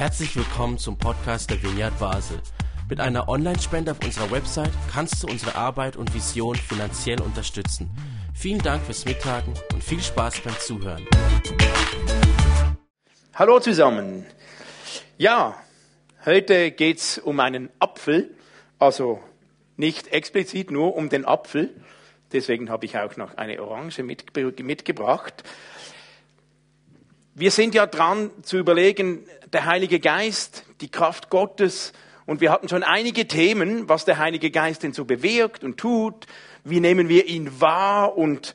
Herzlich willkommen zum Podcast der Vineyard Basel. Mit einer Online-Spende auf unserer Website kannst du unsere Arbeit und Vision finanziell unterstützen. Vielen Dank fürs Mittagen und viel Spaß beim Zuhören. Hallo zusammen. Ja, heute geht's um einen Apfel, also nicht explizit nur um den Apfel. Deswegen habe ich auch noch eine Orange mitgebracht. Wir sind ja dran zu überlegen, der Heilige Geist, die Kraft Gottes, und wir hatten schon einige Themen, was der Heilige Geist denn so bewirkt und tut, wie nehmen wir ihn wahr und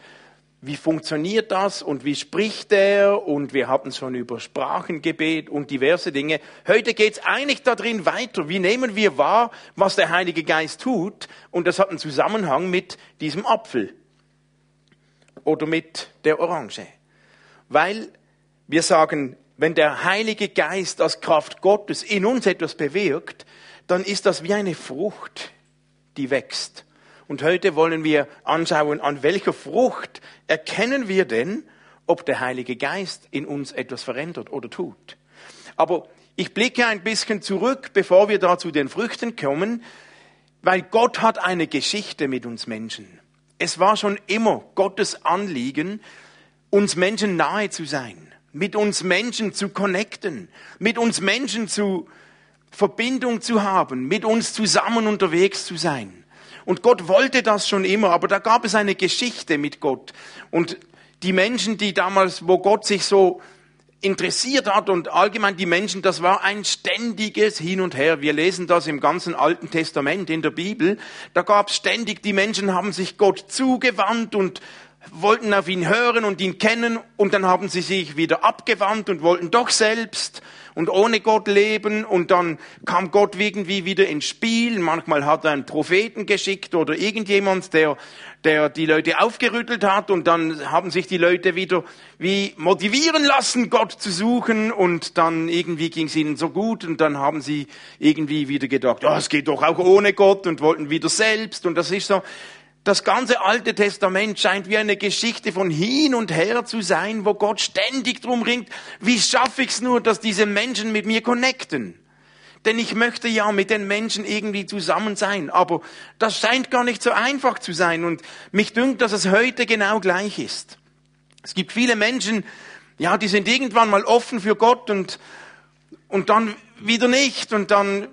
wie funktioniert das und wie spricht er, und wir hatten schon über Sprachengebet und diverse Dinge. Heute geht es eigentlich darin weiter, wie nehmen wir wahr, was der Heilige Geist tut, und das hat einen Zusammenhang mit diesem Apfel oder mit der Orange, weil wir sagen, wenn der Heilige Geist als Kraft Gottes in uns etwas bewirkt, dann ist das wie eine Frucht, die wächst. Und heute wollen wir anschauen, an welcher Frucht erkennen wir denn, ob der Heilige Geist in uns etwas verändert oder tut. Aber ich blicke ein bisschen zurück, bevor wir da zu den Früchten kommen, weil Gott hat eine Geschichte mit uns Menschen. Es war schon immer Gottes Anliegen, uns Menschen nahe zu sein, mit uns Menschen zu connecten, mit uns Menschen zu Verbindung zu haben, mit uns zusammen unterwegs zu sein. Und Gott wollte das schon immer, aber da gab es eine Geschichte mit Gott. Und die Menschen, die damals, wo Gott sich so interessiert hat, und allgemein die Menschen, das war ein ständiges Hin und Her. Wir lesen das im ganzen Alten Testament, in der Bibel. Da gab es ständig, die Menschen haben sich Gott zugewandt und wollten auf ihn hören und ihn kennen, und dann haben sie sich wieder abgewandt und wollten doch selbst und ohne Gott leben, und dann kam Gott irgendwie wieder ins Spiel. Manchmal hat er einen Propheten geschickt oder irgendjemand, der die Leute aufgerüttelt hat, und dann haben sich die Leute wieder wie motivieren lassen, Gott zu suchen, und dann irgendwie ging es ihnen so gut, und dann haben sie irgendwie wieder gedacht, ja, es geht doch auch ohne Gott, und wollten wieder selbst, und das ist so. Das ganze Alte Testament scheint wie eine Geschichte von hin und her zu sein, wo Gott ständig drum ringt, wie schaffe ich es nur, dass diese Menschen mit mir connecten? Denn ich möchte ja mit den Menschen irgendwie zusammen sein, aber das scheint gar nicht so einfach zu sein, und mich dünkt, dass es heute genau gleich ist. Es gibt viele Menschen, ja, die sind irgendwann mal offen für Gott und dann wieder nicht, und dann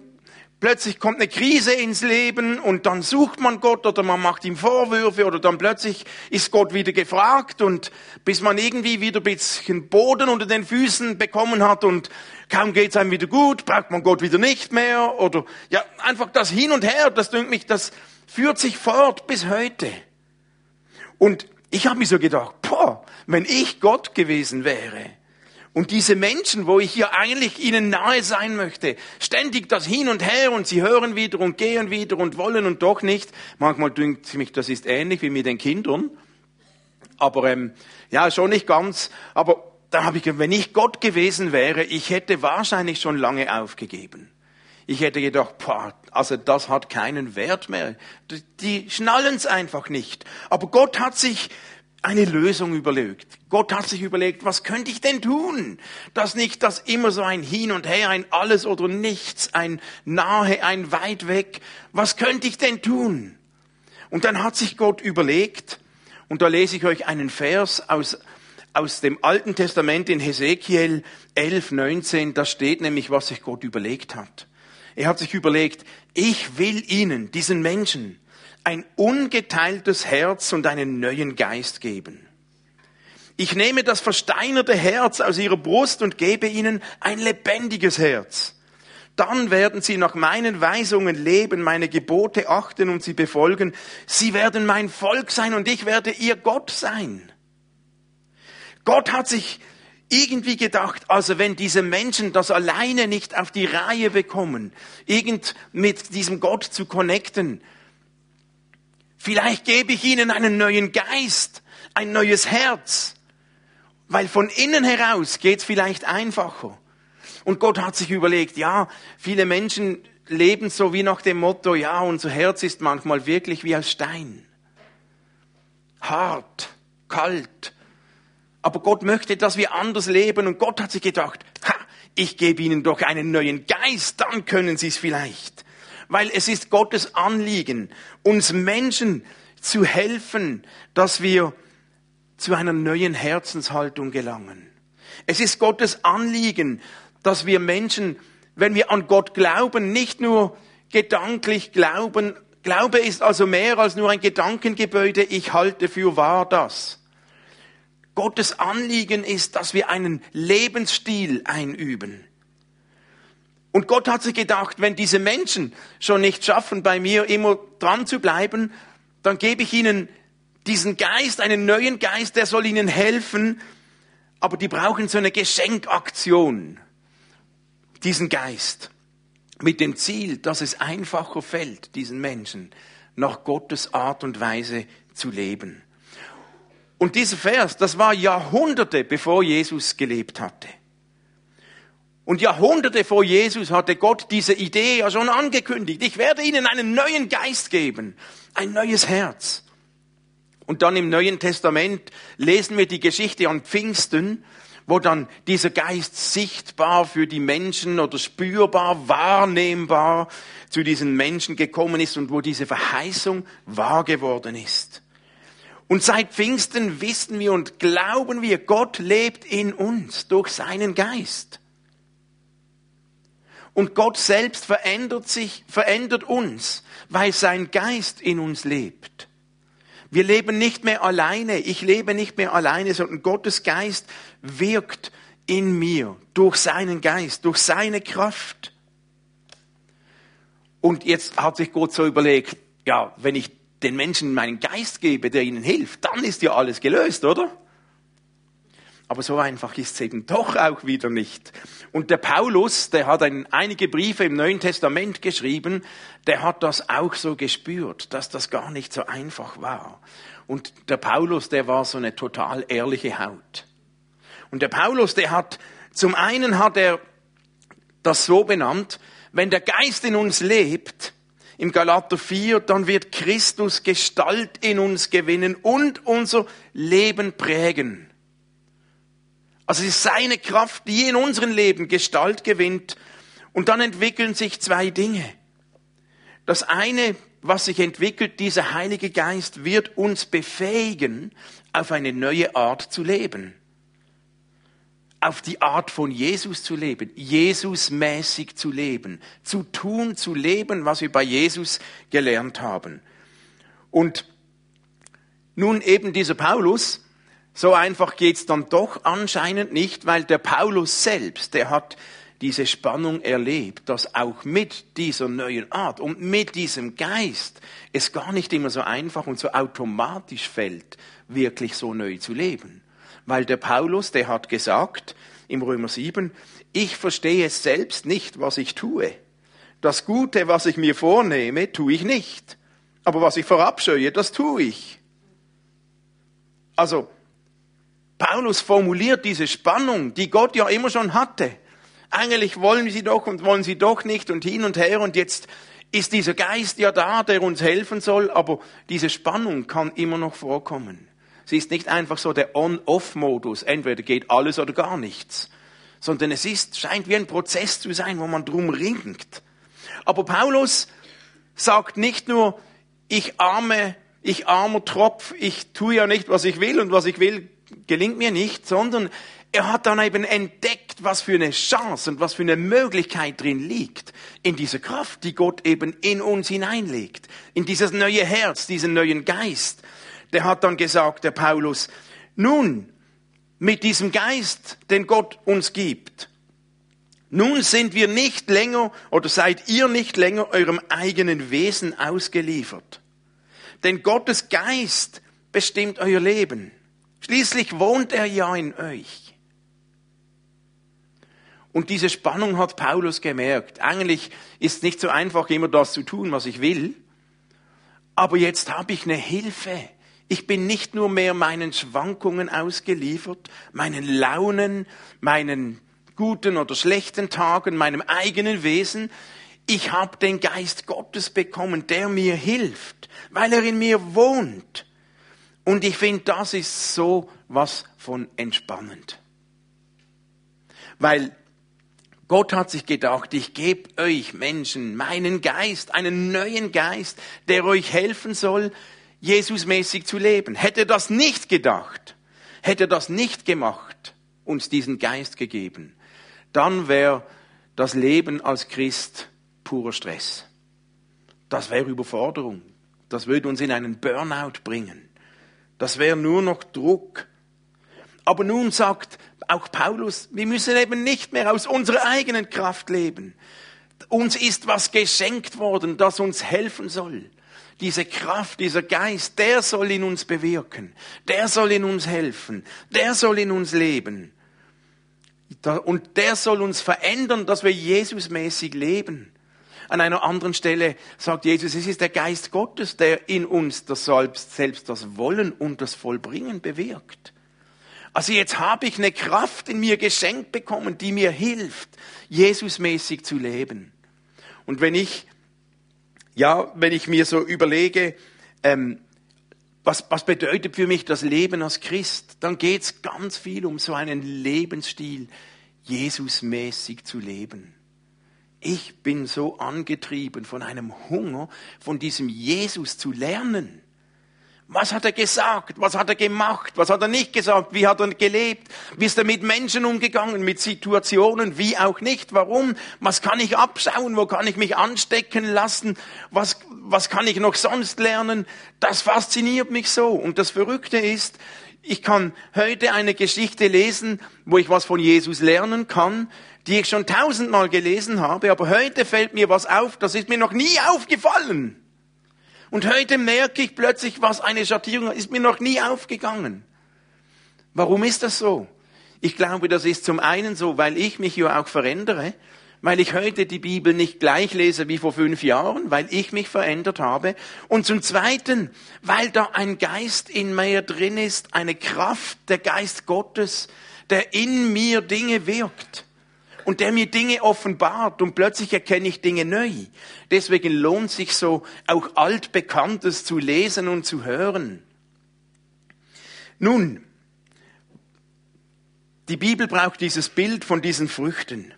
plötzlich kommt eine Krise ins Leben, und dann sucht man Gott oder man macht ihm Vorwürfe, oder dann plötzlich ist Gott wieder gefragt, und bis man irgendwie wieder ein bisschen Boden unter den Füßen bekommen hat und kaum geht's einem wieder gut, braucht man Gott wieder nicht mehr, oder ja, einfach das Hin und Her, das denkt mich, das führt sich fort bis heute. Und ich habe mir so gedacht, wenn ich Gott gewesen wäre, und diese Menschen, wo ich hier eigentlich ihnen nahe sein möchte, ständig das Hin und Her, und sie hören wieder und gehen wieder und wollen und doch nicht. Manchmal dünkt mich, das ist ähnlich wie mit den Kindern. Aber ja, schon nicht ganz. Aber da habe ich gedacht, wenn ich Gott gewesen wäre, ich hätte wahrscheinlich schon lange aufgegeben. Ich hätte gedacht, also das hat keinen Wert mehr. Die schnallen's einfach nicht. Aber Gott hat sich eine Lösung überlegt. Gott hat sich überlegt, was könnte ich denn tun, dass nicht das immer so ein Hin und Her, ein Alles oder Nichts, ein Nahe, ein Weit weg. Was könnte ich denn tun? Und dann hat sich Gott überlegt, und da lese ich euch einen Vers aus dem Alten Testament in Hesekiel 11,19, da steht nämlich, was sich Gott überlegt hat. Er hat sich überlegt, ich will ihnen, diesen Menschen, ein ungeteiltes Herz und einen neuen Geist geben. Ich nehme das versteinerte Herz aus ihrer Brust und gebe ihnen ein lebendiges Herz. Dann werden sie nach meinen Weisungen leben, meine Gebote achten und sie befolgen. Sie werden mein Volk sein und ich werde ihr Gott sein. Gott hat sich irgendwie gedacht, also wenn diese Menschen das alleine nicht auf die Reihe bekommen, irgend mit diesem Gott zu connecten, vielleicht gebe ich ihnen einen neuen Geist, ein neues Herz, weil von innen heraus geht's vielleicht einfacher. Und Gott hat sich überlegt, ja, viele Menschen leben so wie nach dem Motto, ja, unser Herz ist manchmal wirklich wie aus Stein. Hart, kalt. Aber Gott möchte, dass wir anders leben, und Gott hat sich gedacht, ich gebe ihnen doch einen neuen Geist, dann können sie es vielleicht. Weil es ist Gottes Anliegen, uns Menschen zu helfen, dass wir zu einer neuen Herzenshaltung gelangen. Es ist Gottes Anliegen, dass wir Menschen, wenn wir an Gott glauben, nicht nur gedanklich glauben. Glaube ist also mehr als nur ein Gedankengebäude, ich halte für wahr das. Gottes Anliegen ist, dass wir einen Lebensstil einüben. Und Gott hat sich gedacht, wenn diese Menschen schon nicht schaffen, bei mir immer dran zu bleiben, dann gebe ich ihnen diesen Geist, einen neuen Geist, der soll ihnen helfen. Aber die brauchen so eine Geschenkaktion, diesen Geist. Mit dem Ziel, dass es einfacher fällt, diesen Menschen nach Gottes Art und Weise zu leben. Und dieser Vers, das war Jahrhunderte, bevor Jesus gelebt hatte. Und Jahrhunderte vor Jesus hatte Gott diese Idee ja schon angekündigt. Ich werde ihnen einen neuen Geist geben, ein neues Herz. Und dann im Neuen Testament lesen wir die Geschichte an Pfingsten, wo dann dieser Geist sichtbar für die Menschen oder spürbar, wahrnehmbar zu diesen Menschen gekommen ist und wo diese Verheißung wahr geworden ist. Und seit Pfingsten wissen wir und glauben wir, Gott lebt in uns durch seinen Geist. Und Gott selbst verändert uns, weil sein Geist in uns lebt. Wir leben nicht mehr alleine, ich lebe nicht mehr alleine, sondern Gottes Geist wirkt in mir, durch seinen Geist, durch seine Kraft. Und jetzt hat sich Gott so überlegt, ja, wenn ich den Menschen meinen Geist gebe, der ihnen hilft, dann ist ja alles gelöst, oder? Aber so einfach ist es eben doch auch wieder nicht. Und der Paulus, der hat einige Briefe im Neuen Testament geschrieben, der hat das auch so gespürt, dass das gar nicht so einfach war. Und der Paulus, der war so eine total ehrliche Haut. Und der Paulus, der hat, zum einen hat er das so benannt, wenn der Geist in uns lebt, im Galater 4, dann wird Christus Gestalt in uns gewinnen und unser Leben prägen. Also es ist seine Kraft, die in unserem Leben Gestalt gewinnt. Und dann entwickeln sich zwei Dinge. Das eine, was sich entwickelt, dieser Heilige Geist wird uns befähigen, auf eine neue Art zu leben. Auf die Art von Jesus zu leben, Jesusmäßig zu leben, zu tun, zu leben, was wir bei Jesus gelernt haben. Und nun eben dieser Paulus, so einfach geht's dann doch anscheinend nicht, weil der Paulus selbst, der hat diese Spannung erlebt, dass auch mit dieser neuen Art und mit diesem Geist es gar nicht immer so einfach und so automatisch fällt, wirklich so neu zu leben. Weil der Paulus, der hat gesagt, im Römer 7, ich verstehe es selbst nicht, was ich tue. Das Gute, was ich mir vornehme, tue ich nicht. Aber was ich verabscheue, das tue ich. Also, Paulus formuliert diese Spannung, die Gott ja immer schon hatte. Eigentlich wollen sie doch und wollen sie doch nicht und hin und her. Und jetzt ist dieser Geist ja da, der uns helfen soll. Aber diese Spannung kann immer noch vorkommen. Sie ist nicht einfach so der On-Off-Modus. Entweder geht alles oder gar nichts. Sondern es scheint wie ein Prozess zu sein, wo man drum ringt. Aber Paulus sagt nicht nur, ich armer Tropf, ich tue ja nicht, was ich will und was ich will gelingt mir nicht, sondern er hat dann eben entdeckt, was für eine Chance und was für eine Möglichkeit drin liegt, in dieser Kraft, die Gott eben in uns hineinlegt, in dieses neue Herz, diesen neuen Geist. Der hat dann gesagt, der Paulus, nun, mit diesem Geist, den Gott uns gibt, nun sind wir nicht länger oder seid ihr nicht länger eurem eigenen Wesen ausgeliefert. Denn Gottes Geist bestimmt euer Leben. Schließlich wohnt er ja in euch. Und diese Spannung hat Paulus gemerkt. Eigentlich ist es nicht so einfach, immer das zu tun, was ich will. Aber jetzt habe ich eine Hilfe. Ich bin nicht nur mehr meinen Schwankungen ausgeliefert, meinen Launen, meinen guten oder schlechten Tagen, meinem eigenen Wesen. Ich habe den Geist Gottes bekommen, der mir hilft, weil er in mir wohnt. Und ich finde, das ist so was von entspannend. Weil Gott hat sich gedacht, ich gebe euch Menschen meinen Geist, einen neuen Geist, der euch helfen soll, Jesusmäßig zu leben. Hätte er das nicht gedacht, hätte er das nicht gemacht, uns diesen Geist gegeben, dann wäre das Leben als Christ purer Stress. Das wäre Überforderung. Das würde uns in einen Burnout bringen. Das wäre nur noch Druck. Aber nun sagt auch Paulus, wir müssen eben nicht mehr aus unserer eigenen Kraft leben. Uns ist was geschenkt worden, das uns helfen soll. Diese Kraft, dieser Geist, der soll in uns bewirken. Der soll in uns helfen. Der soll in uns leben. Und der soll uns verändern, dass wir Jesusmäßig leben. An einer anderen Stelle sagt Jesus, es ist der Geist Gottes, der in uns das selbst das Wollen und das Vollbringen bewirkt. Also jetzt habe ich eine Kraft in mir geschenkt bekommen, die mir hilft, Jesusmäßig zu leben. Und wenn ich mir so überlege, was bedeutet für mich das Leben als Christ, dann geht es ganz viel um so einen Lebensstil, Jesusmäßig zu leben. Ich bin so angetrieben von einem Hunger, von diesem Jesus zu lernen. Was hat er gesagt? Was hat er gemacht? Was hat er nicht gesagt? Wie hat er gelebt? Wie ist er mit Menschen umgegangen? Mit Situationen? Wie auch nicht? Warum? Was kann ich abschauen? Wo kann ich mich anstecken lassen? Was kann ich noch sonst lernen? Das fasziniert mich so. Und das Verrückte ist, ich kann heute eine Geschichte lesen, wo ich was von Jesus lernen kann, die ich schon 1000-mal gelesen habe, aber heute fällt mir was auf, das ist mir noch nie aufgefallen. Und heute merke ich plötzlich, was eine Schattierung ist mir noch nie aufgegangen. Warum ist das so? Ich glaube, das ist zum einen so, weil ich mich ja auch verändere, weil ich heute die Bibel nicht gleich lese wie vor 5 Jahren, weil ich mich verändert habe. Und zum Zweiten, weil da ein Geist in mir drin ist, eine Kraft, der Geist Gottes, der in mir Dinge wirkt. Und der mir Dinge offenbart und plötzlich erkenne ich Dinge neu. Deswegen lohnt sich so, auch Altbekanntes zu lesen und zu hören. Nun, die Bibel braucht dieses Bild von diesen Früchten.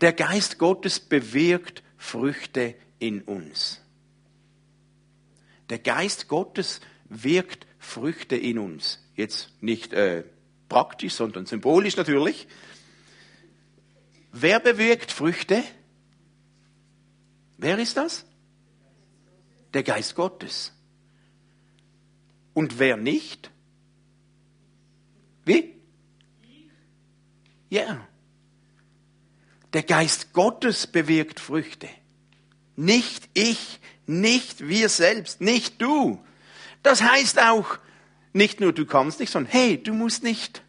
Der Geist Gottes bewirkt Früchte in uns. Der Geist Gottes wirkt Früchte in uns. Jetzt nicht praktisch, sondern symbolisch natürlich. Wer bewirkt Früchte? Wer ist das? Der Geist Gottes. Und wer nicht? Wie? Ja. Yeah. Der Geist Gottes bewirkt Früchte. Nicht ich, nicht wir selbst, nicht du. Das heißt auch, nicht nur du kannst nicht, sondern hey, du musst nicht.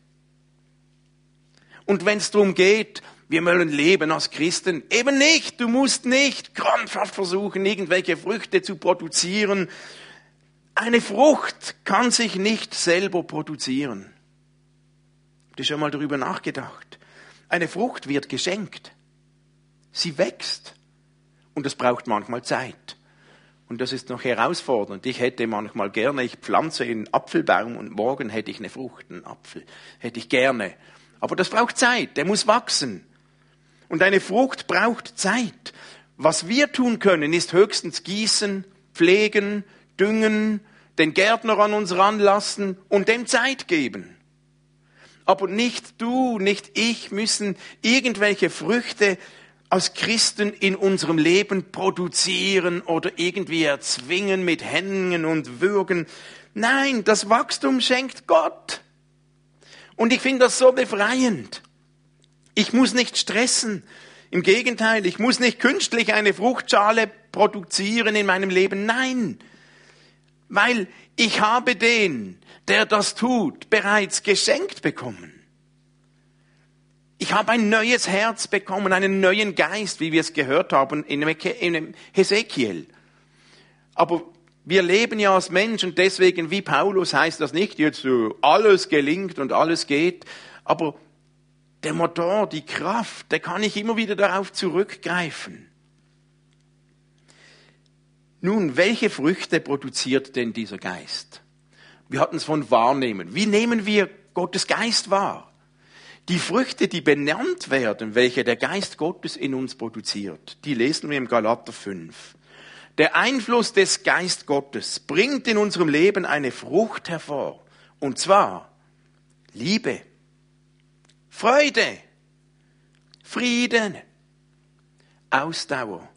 Und wenn es darum geht, wir wollen leben als Christen. Eben nicht, du musst nicht krampfhaft versuchen, irgendwelche Früchte zu produzieren. Eine Frucht kann sich nicht selber produzieren. Habt ihr schon mal darüber nachgedacht? Eine Frucht wird geschenkt. Sie wächst. Und das braucht manchmal Zeit. Und das ist noch herausfordernd. Ich hätte manchmal gerne, ich pflanze einen Apfelbaum und morgen hätte ich eine Frucht, einen Apfel. Hätte ich gerne. Aber das braucht Zeit, der muss wachsen. Und eine Frucht braucht Zeit. Was wir tun können, ist höchstens gießen, pflegen, düngen, den Gärtner an uns ranlassen und dem Zeit geben. Aber nicht du, nicht ich müssen irgendwelche Früchte als Christen in unserem Leben produzieren oder irgendwie erzwingen mit Händen und Würgen. Nein, das Wachstum schenkt Gott. Und ich finde das so befreiend. Ich muss nicht stressen. Im Gegenteil, ich muss nicht künstlich eine Fruchtschale produzieren in meinem Leben. Nein, weil ich habe den, der das tut, bereits geschenkt bekommen. Ich habe ein neues Herz bekommen, einen neuen Geist, wie wir es gehört haben in Hesekiel. Aber wir leben ja als Mensch und deswegen, wie Paulus, heißt das nicht, jetzt alles gelingt und alles geht, aber der Motor, die Kraft, da kann ich immer wieder darauf zurückgreifen. Nun, welche Früchte produziert denn dieser Geist? Wir hatten es von Wahrnehmen. Wie nehmen wir Gottes Geist wahr? Die Früchte, die benannt werden, welche der Geist Gottes in uns produziert, die lesen wir im Galater 5. Der Einfluss des Geist Gottes bringt in unserem Leben eine Frucht hervor. Und zwar Liebe, Freude, Frieden, Ausdauer,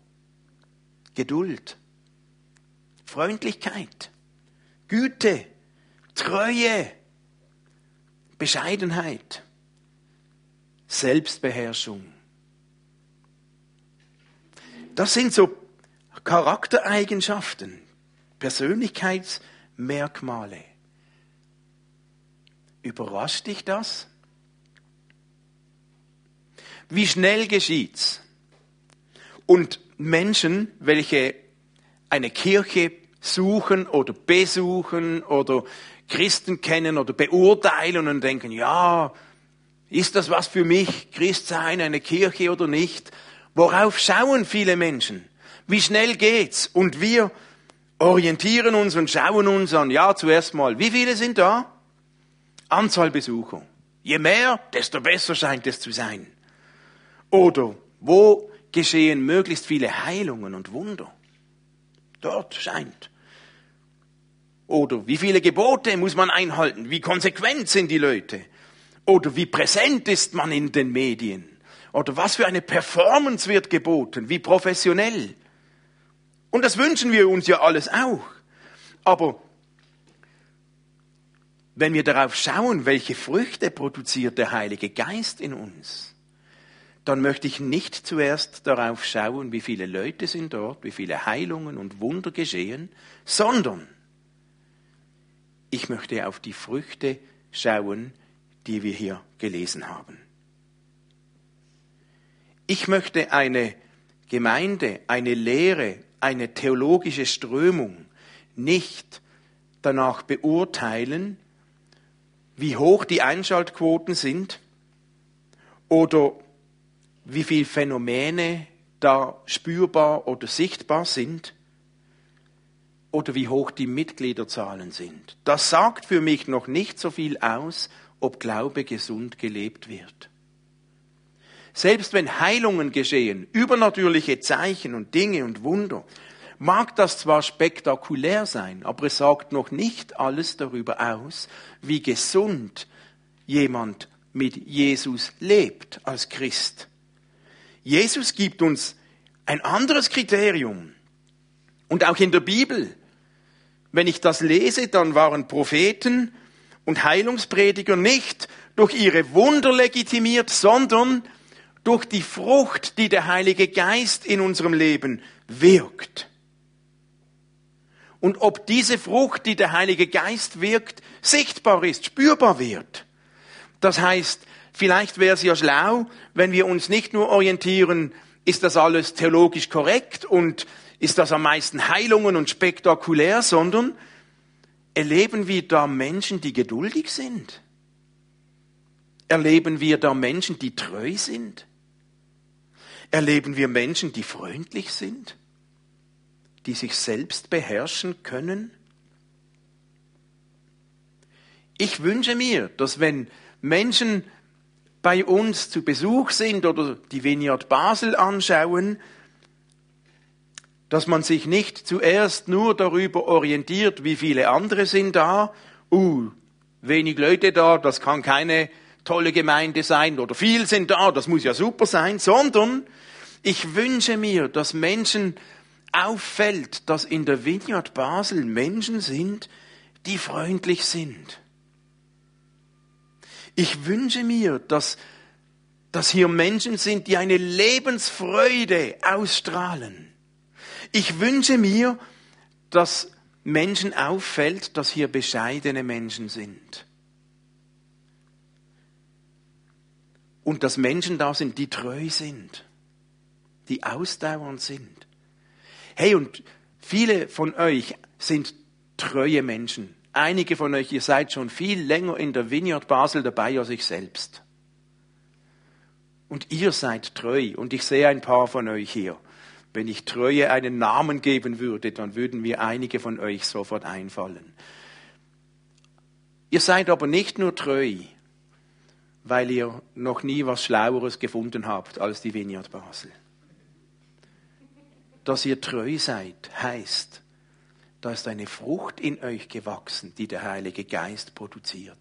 Geduld, Freundlichkeit, Güte, Treue, Bescheidenheit, Selbstbeherrschung. Das sind so Charaktereigenschaften, Persönlichkeitsmerkmale. Überrascht dich das? Wie schnell geschieht's? Und Menschen, welche eine Kirche suchen oder besuchen oder Christen kennen oder beurteilen und denken, ja, ist das was für mich, Christ sein, eine Kirche oder nicht? Worauf schauen viele Menschen? Wie schnell geht's? Und wir orientieren uns und schauen uns an, ja, zuerst mal, wie viele sind da? Anzahl Besucher. Je mehr, desto besser scheint es zu sein. Oder wo geschehen möglichst viele Heilungen und Wunder? Dort scheint. Oder wie viele Gebote muss man einhalten? Wie konsequent sind die Leute? Oder wie präsent ist man in den Medien? Oder was für eine Performance wird geboten? Wie professionell? Und das wünschen wir uns ja alles auch. Aber wenn wir darauf schauen, welche Früchte produziert der Heilige Geist in uns, dann möchte ich nicht zuerst darauf schauen, wie viele Leute sind dort, wie viele Heilungen und Wunder geschehen, sondern ich möchte auf die Früchte schauen, die wir hier gelesen haben. Ich möchte eine Gemeinde, eine Lehre, eine theologische Strömung nicht danach beurteilen, wie hoch die Einschaltquoten sind oder wie viele Phänomene da spürbar oder sichtbar sind oder wie hoch die Mitgliederzahlen sind. Das sagt für mich noch nicht so viel aus, ob Glaube gesund gelebt wird. Selbst wenn Heilungen geschehen, übernatürliche Zeichen und Dinge und Wunder, mag das zwar spektakulär sein, aber es sagt noch nicht alles darüber aus, wie gesund jemand mit Jesus lebt als Christ. Jesus gibt uns ein anderes Kriterium. Und auch in der Bibel, wenn ich das lese, dann waren Propheten und Heilungsprediger nicht durch ihre Wunder legitimiert, sondern durch die Frucht, die der Heilige Geist in unserem Leben wirkt. Und ob diese Frucht, die der Heilige Geist wirkt, sichtbar ist, spürbar wird. Das heißt, vielleicht wäre es ja schlau, wenn wir uns nicht nur orientieren, ist das alles theologisch korrekt und ist das am meisten Heilungen und spektakulär, sondern erleben wir da Menschen, die geduldig sind? Erleben wir da Menschen, die treu sind? Erleben wir Menschen, die freundlich sind? Die sich selbst beherrschen können? Ich wünsche mir, dass wenn Menschen bei uns zu Besuch sind oder die Vineyard Basel anschauen, dass man sich nicht zuerst nur darüber orientiert, wie viele andere sind da. Wenig Leute da, das kann keine tolle Gemeinde sein. Oder viel sind da, das muss ja super sein. Sondern ich wünsche mir, dass Menschen auffällt, dass in der Vineyard Basel Menschen sind, die freundlich sind. Ich wünsche mir, dass hier Menschen sind, die eine Lebensfreude ausstrahlen. Ich wünsche mir, dass Menschen auffällt, dass hier bescheidene Menschen sind. Und dass Menschen da sind, die treu sind, die ausdauernd sind. Hey, und viele von euch sind treue Menschen. Einige von euch, ihr seid schon viel länger in der Vineyard Basel dabei als ich selbst. Und ihr seid treu. Und ich sehe ein paar von euch hier. Wenn ich Treue einen Namen geben würde, dann würden mir einige von euch sofort einfallen. Ihr seid aber nicht nur treu, weil ihr noch nie was Schlaueres gefunden habt als die Vineyard Basel. Dass ihr treu seid, heisst, da ist eine Frucht in euch gewachsen, die der Heilige Geist produziert.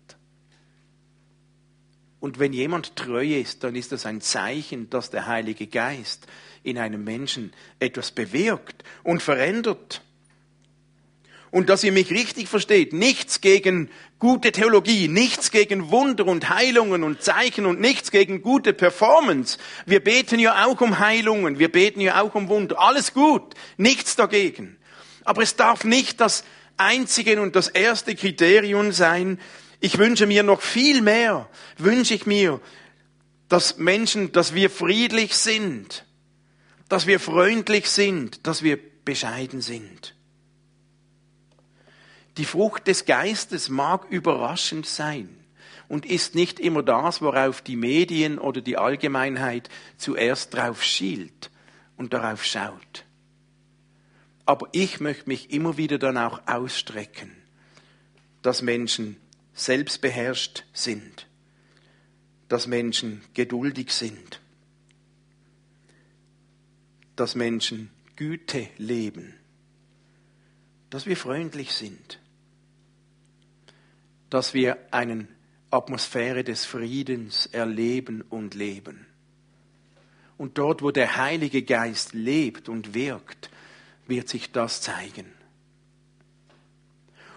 Und wenn jemand treu ist, dann ist das ein Zeichen, dass der Heilige Geist in einem Menschen etwas bewirkt und verändert. Und dass ihr mich richtig versteht, nichts gegen gute Theologie, nichts gegen Wunder und Heilungen und Zeichen und nichts gegen gute Performance. Wir beten ja auch um Heilungen, wir beten ja auch um Wunder. Alles gut, nichts dagegen. Aber es darf nicht das einzige und das erste Kriterium sein. Ich wünsche mir noch viel mehr, wünsche ich mir, dass Menschen, dass wir friedlich sind, dass wir freundlich sind, dass wir bescheiden sind. Die Frucht des Geistes mag überraschend sein und ist nicht immer das, worauf die Medien oder die Allgemeinheit zuerst drauf schielt und darauf schaut. Aber ich möchte mich immer wieder dann auch ausstrecken, dass Menschen selbstbeherrscht sind, dass Menschen geduldig sind, dass Menschen Güte leben, dass wir freundlich sind, dass wir eine Atmosphäre des Friedens erleben und leben. Und dort, wo der Heilige Geist lebt und wirkt, wird sich das zeigen.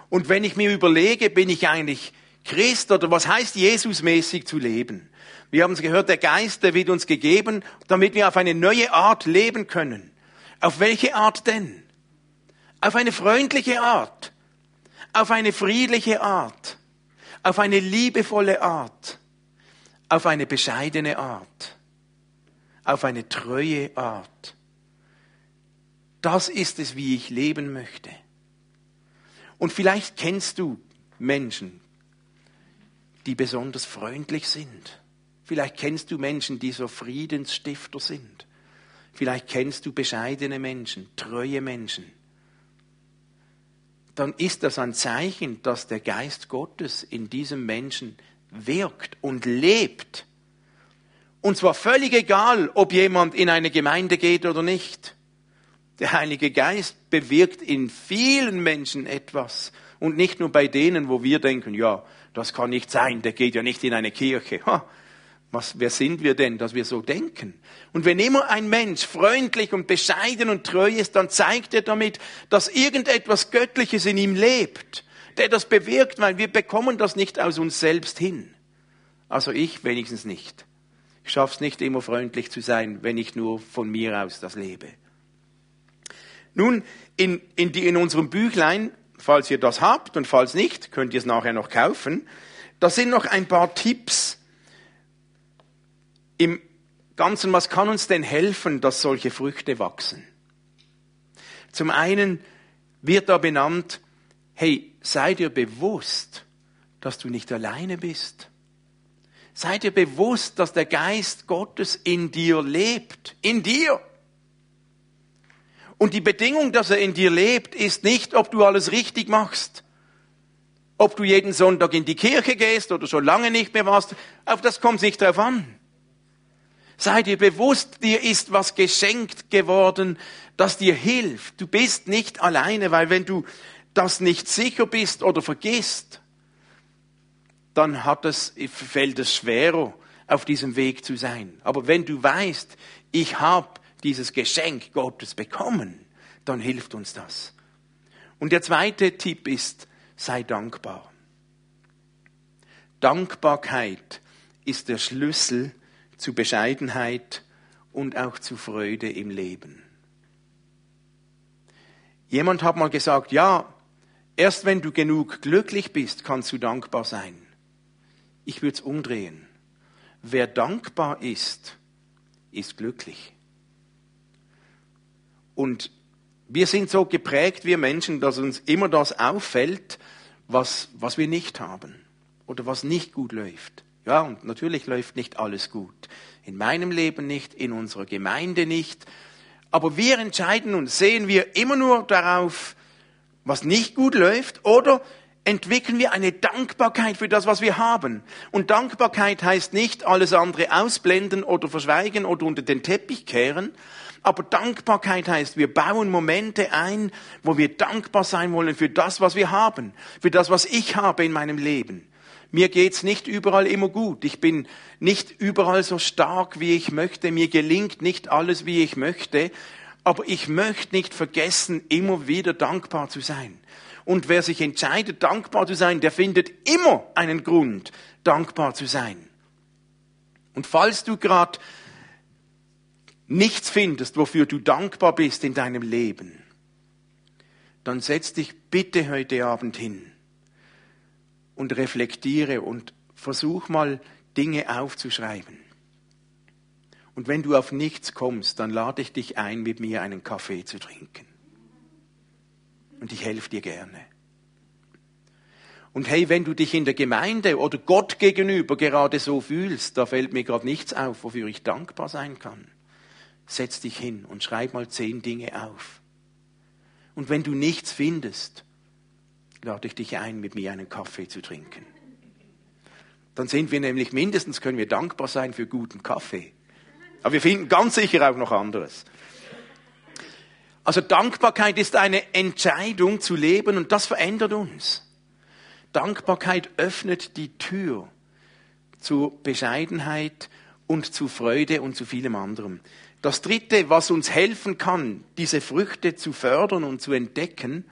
Und wenn ich mir überlege, bin ich eigentlich Christ oder was heißt Jesusmäßig zu leben? Wir haben es gehört, der Geist, der wird uns gegeben, damit wir auf eine neue Art leben können. Auf welche Art denn? Auf eine freundliche Art, auf eine friedliche Art, auf eine liebevolle Art, auf eine bescheidene Art, auf eine treue Art. Das ist es, wie ich leben möchte. Und vielleicht kennst du Menschen, die besonders freundlich sind. Vielleicht kennst du Menschen, die so Friedensstifter sind. Vielleicht kennst du bescheidene Menschen, treue Menschen. Dann ist das ein Zeichen, dass der Geist Gottes in diesem Menschen wirkt und lebt. Und zwar völlig egal, ob jemand in eine Gemeinde geht oder nicht. Der Heilige Geist bewirkt in vielen Menschen etwas und nicht nur bei denen, wo wir denken, ja, das kann nicht sein, der geht ja nicht in eine Kirche. Ha, wer sind wir denn, dass wir so denken? Und wenn immer ein Mensch freundlich und bescheiden und treu ist, dann zeigt er damit, dass irgendetwas Göttliches in ihm lebt, der das bewirkt, weil wir bekommen das nicht aus uns selbst hin. Also ich wenigstens nicht. Ich schaffe es nicht immer freundlich zu sein, wenn ich nur von mir aus das lebe. Nun, in unserem Büchlein, falls ihr das habt und falls nicht, könnt ihr es nachher noch kaufen, da sind noch ein paar Tipps im Ganzen. Was kann uns denn helfen, dass solche Früchte wachsen? Zum einen wird da benannt, hey, sei dir bewusst, dass du nicht alleine bist. Sei dir bewusst, dass der Geist Gottes in dir lebt, in dir. Und die Bedingung, dass er in dir lebt, ist nicht, ob du alles richtig machst. Ob du jeden Sonntag in die Kirche gehst oder schon lange nicht mehr warst, auf das kommt es nicht drauf an. Sei dir bewusst, dir ist was geschenkt geworden, das dir hilft. Du bist nicht alleine, weil wenn du das nicht sicher bist oder vergisst, dann fällt es schwerer, auf diesem Weg zu sein. Aber wenn du weißt, ich habe dieses Geschenk Gottes bekommen, dann hilft uns das. Und der zweite Tipp ist, sei dankbar. Dankbarkeit ist der Schlüssel zu Bescheidenheit und auch zu Freude im Leben. Jemand hat mal gesagt, ja, erst wenn du genug glücklich bist, kannst du dankbar sein. Ich würde es umdrehen. Wer dankbar ist, ist glücklich. Und wir sind so geprägt, wir Menschen, dass uns immer das auffällt, was wir nicht haben oder was nicht gut läuft. Ja, und natürlich läuft nicht alles gut. In meinem Leben nicht, in unserer Gemeinde nicht. Aber wir entscheiden uns, sehen wir immer nur darauf, was nicht gut läuft, oder entwickeln wir eine Dankbarkeit für das, was wir haben. Und Dankbarkeit heißt nicht alles andere ausblenden oder verschweigen oder unter den Teppich kehren. Aber Dankbarkeit heißt, wir bauen Momente ein, wo wir dankbar sein wollen für das, was wir haben, für das, was ich habe in meinem Leben. Mir geht's nicht überall immer gut. Ich bin nicht überall so stark, wie ich möchte. Mir gelingt nicht alles, wie ich möchte. Aber ich möchte nicht vergessen, immer wieder dankbar zu sein. Und wer sich entscheidet, dankbar zu sein, der findet immer einen Grund, dankbar zu sein. Und falls du gerade nichts findest, wofür du dankbar bist in deinem Leben, dann setz dich bitte heute Abend hin und reflektiere und versuch mal, Dinge aufzuschreiben. Und wenn du auf nichts kommst, dann lade ich dich ein, mit mir einen Kaffee zu trinken. Und ich helfe dir gerne. Und hey, wenn du dich in der Gemeinde oder Gott gegenüber gerade so fühlst, da fällt mir gerade nichts auf, wofür ich dankbar sein kann. Setz dich hin und schreib mal 10 Dinge auf. Und wenn du nichts findest, lade ich dich ein, mit mir einen Kaffee zu trinken. Dann sind wir nämlich, mindestens können wir dankbar sein für guten Kaffee. Aber wir finden ganz sicher auch noch anderes. Also Dankbarkeit ist eine Entscheidung zu leben und das verändert uns. Dankbarkeit öffnet die Tür zur Bescheidenheit und zu Freude und zu vielem anderem. Das Dritte, was uns helfen kann, diese Früchte zu fördern und zu entdecken,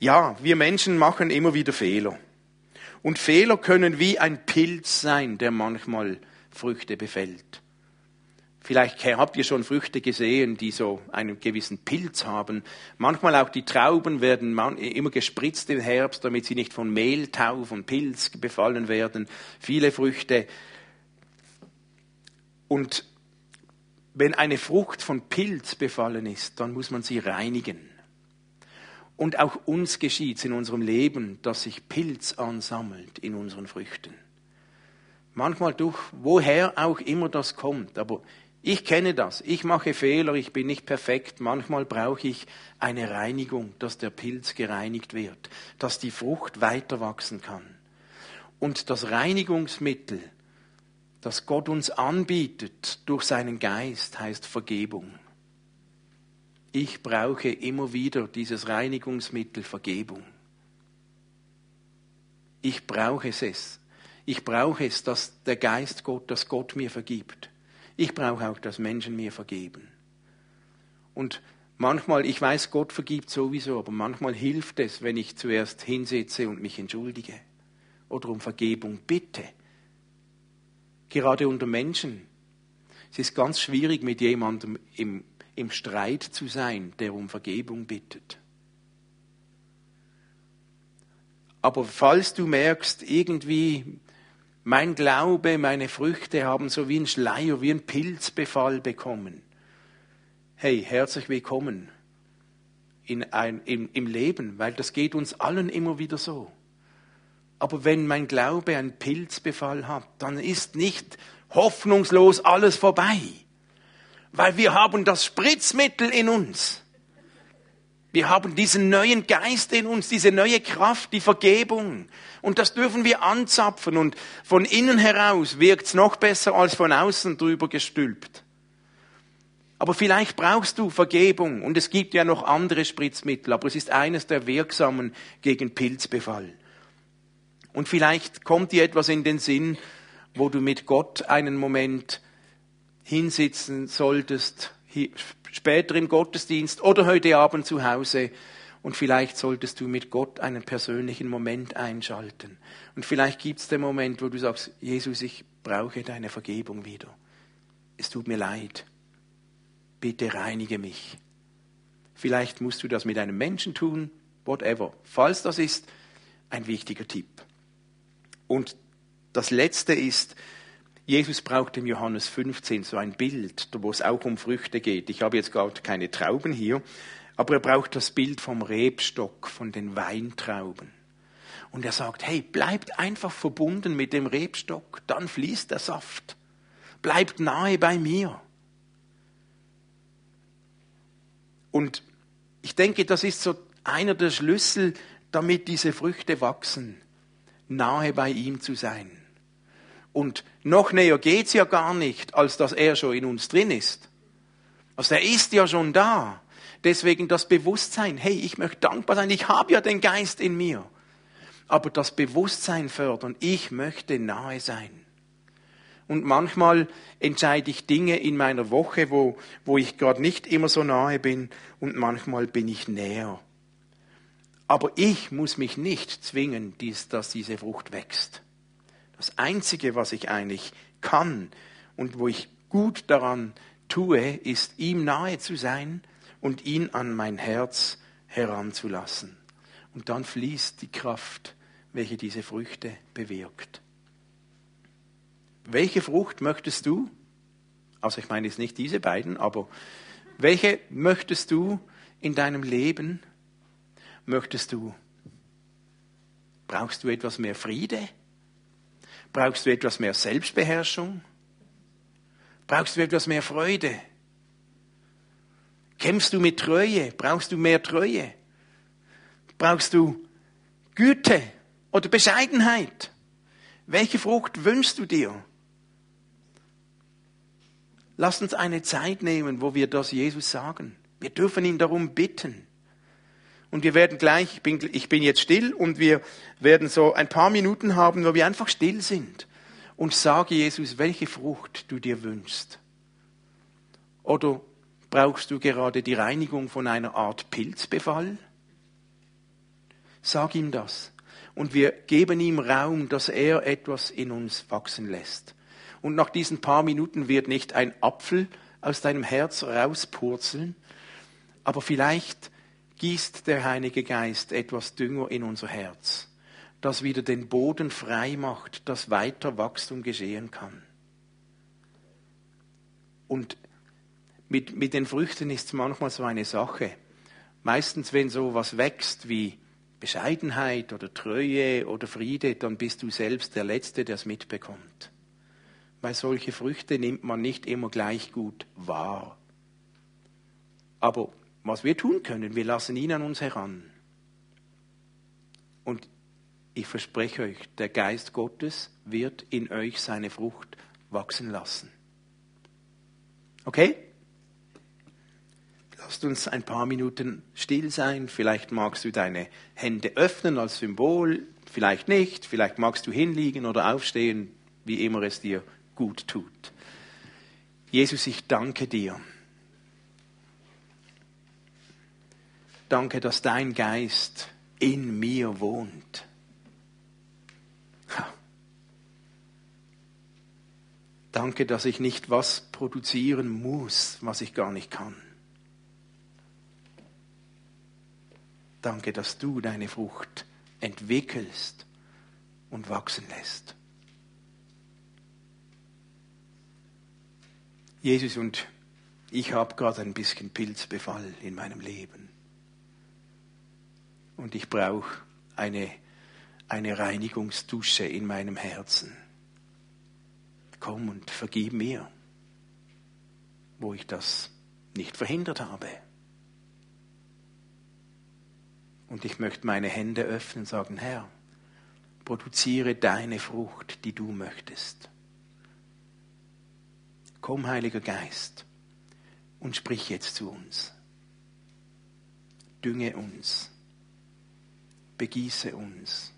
ja, wir Menschen machen immer wieder Fehler. Und Fehler können wie ein Pilz sein, der manchmal Früchte befällt. Vielleicht habt ihr schon Früchte gesehen, die so einen gewissen Pilz haben. Manchmal auch die Trauben werden immer gespritzt im Herbst, damit sie nicht von Mehltau, von Pilz befallen werden. Viele Früchte. Und wenn eine Frucht von Pilz befallen ist, dann muss man sie reinigen. Und auch uns geschieht es in unserem Leben, dass sich Pilz ansammelt in unseren Früchten. Manchmal durch, woher auch immer das kommt, aber ich kenne das, ich mache Fehler, ich bin nicht perfekt. Manchmal brauche ich eine Reinigung, dass der Pilz gereinigt wird, dass die Frucht weiter wachsen kann. Und das Reinigungsmittel, das Gott uns anbietet durch seinen Geist, heißt Vergebung. Ich brauche immer wieder dieses Reinigungsmittel Vergebung. Ich brauche es. Ich brauche es, dass der Geist Gott, dass Gott mir vergibt. Ich brauche auch, dass Menschen mir vergeben. Und manchmal, ich weiß, Gott vergibt sowieso, aber manchmal hilft es, wenn ich zuerst hinsitze und mich entschuldige oder um Vergebung bitte. Gerade unter Menschen. Es ist ganz schwierig, mit jemandem im Streit zu sein, der um Vergebung bittet. Aber falls du merkst, irgendwie mein Glaube, meine Früchte haben so wie ein Schleier, wie ein Pilzbefall bekommen. Hey, herzlich willkommen im Leben, weil das geht uns allen immer wieder so. Aber wenn mein Glaube einen Pilzbefall hat, dann ist nicht hoffnungslos alles vorbei. Weil wir haben das Spritzmittel in uns. Wir haben diesen neuen Geist in uns, diese neue Kraft, die Vergebung. Und das dürfen wir anzapfen. Und von innen heraus wirkt's noch besser als von außen drüber gestülpt. Aber vielleicht brauchst du Vergebung. Und es gibt ja noch andere Spritzmittel. Aber es ist eines der wirksamen gegen Pilzbefall. Und vielleicht kommt dir etwas in den Sinn, wo du mit Gott einen Moment hinsitzen solltest, später im Gottesdienst oder heute Abend zu Hause. Und vielleicht solltest du mit Gott einen persönlichen Moment einschalten. Und vielleicht gibt es den Moment, wo du sagst, Jesus, ich brauche deine Vergebung wieder. Es tut mir leid. Bitte reinige mich. Vielleicht musst du das mit einem Menschen tun, whatever. Falls das ist, ein wichtiger Tipp. Und das Letzte ist, Jesus braucht im Johannes 15 so ein Bild, wo es auch um Früchte geht. Ich habe jetzt gerade keine Trauben hier, aber er braucht das Bild vom Rebstock, von den Weintrauben. Und er sagt, hey, bleibt einfach verbunden mit dem Rebstock, dann fließt der Saft. Bleibt nahe bei mir. Und ich denke, das ist so einer der Schlüssel damit diese Früchte wachsen, nahe bei ihm zu sein. Und noch näher geht's ja gar nicht, als dass er schon in uns drin ist. Also er ist ja schon da. Deswegen das Bewusstsein, hey, ich möchte dankbar sein, ich habe ja den Geist in mir. Aber das Bewusstsein fördern, ich möchte nahe sein. Und manchmal entscheide ich Dinge in meiner Woche, wo ich gerade nicht immer so nahe bin, und manchmal bin ich näher. Aber ich muss mich nicht zwingen, dass diese Frucht wächst. Das Einzige, was ich eigentlich kann und wo ich gut daran tue, ist, ihm nahe zu sein und ihn an mein Herz heranzulassen. Und dann fließt die Kraft, welche diese Früchte bewirkt. Welche Frucht möchtest du? Also ich meine jetzt nicht diese beiden, aber welche möchtest du in deinem Leben? Brauchst du etwas mehr Friede? Brauchst du etwas mehr Selbstbeherrschung? Brauchst du etwas mehr Freude? Kämpfst du mit Treue? Brauchst du mehr Treue? Brauchst du Güte oder Bescheidenheit? Welche Frucht wünschst du dir? Lasst uns eine Zeit nehmen, wo wir das Jesus sagen. Wir dürfen ihn darum bitten. Und wir werden gleich, ich bin jetzt still, und wir werden so ein paar Minuten haben, wo wir einfach still sind. Und sage Jesus, welche Frucht du dir wünschst. Oder brauchst du gerade die Reinigung von einer Art Pilzbefall? Sag ihm das. Und wir geben ihm Raum, dass er etwas in uns wachsen lässt. Und nach diesen paar Minuten wird nicht ein Apfel aus deinem Herz rauspurzeln, aber vielleicht gießt der Heilige Geist etwas Dünger in unser Herz, das wieder den Boden frei macht, dass weiter Wachstum geschehen kann. Und mit den Früchten ist es manchmal so eine Sache. Meistens, wenn so was wächst wie Bescheidenheit oder Treue oder Friede, dann bist du selbst der Letzte, der es mitbekommt. Weil solche Früchte nimmt man nicht immer gleich gut wahr. Aber was wir tun können, wir lassen ihn an uns heran. Und ich verspreche euch, der Geist Gottes wird in euch seine Frucht wachsen lassen. Okay? Lasst uns ein paar Minuten still sein. Vielleicht magst du deine Hände öffnen als Symbol, vielleicht nicht. Vielleicht magst du hinliegen oder aufstehen, wie immer es dir gut tut. Jesus, ich danke dir. Danke, dass dein Geist in mir wohnt. Ha. Danke, dass ich nicht was produzieren muss, was ich gar nicht kann. Danke, dass du deine Frucht entwickelst und wachsen lässt. Jesus, und ich habe gerade ein bisschen Pilzbefall in meinem Leben. Und ich brauche eine Reinigungsdusche in meinem Herzen. Komm und vergib mir, wo ich das nicht verhindert habe. Und ich möchte meine Hände öffnen und sagen, Herr, produziere deine Frucht, die du möchtest. Komm, Heiliger Geist, und sprich jetzt zu uns. Dünge uns, begieße uns,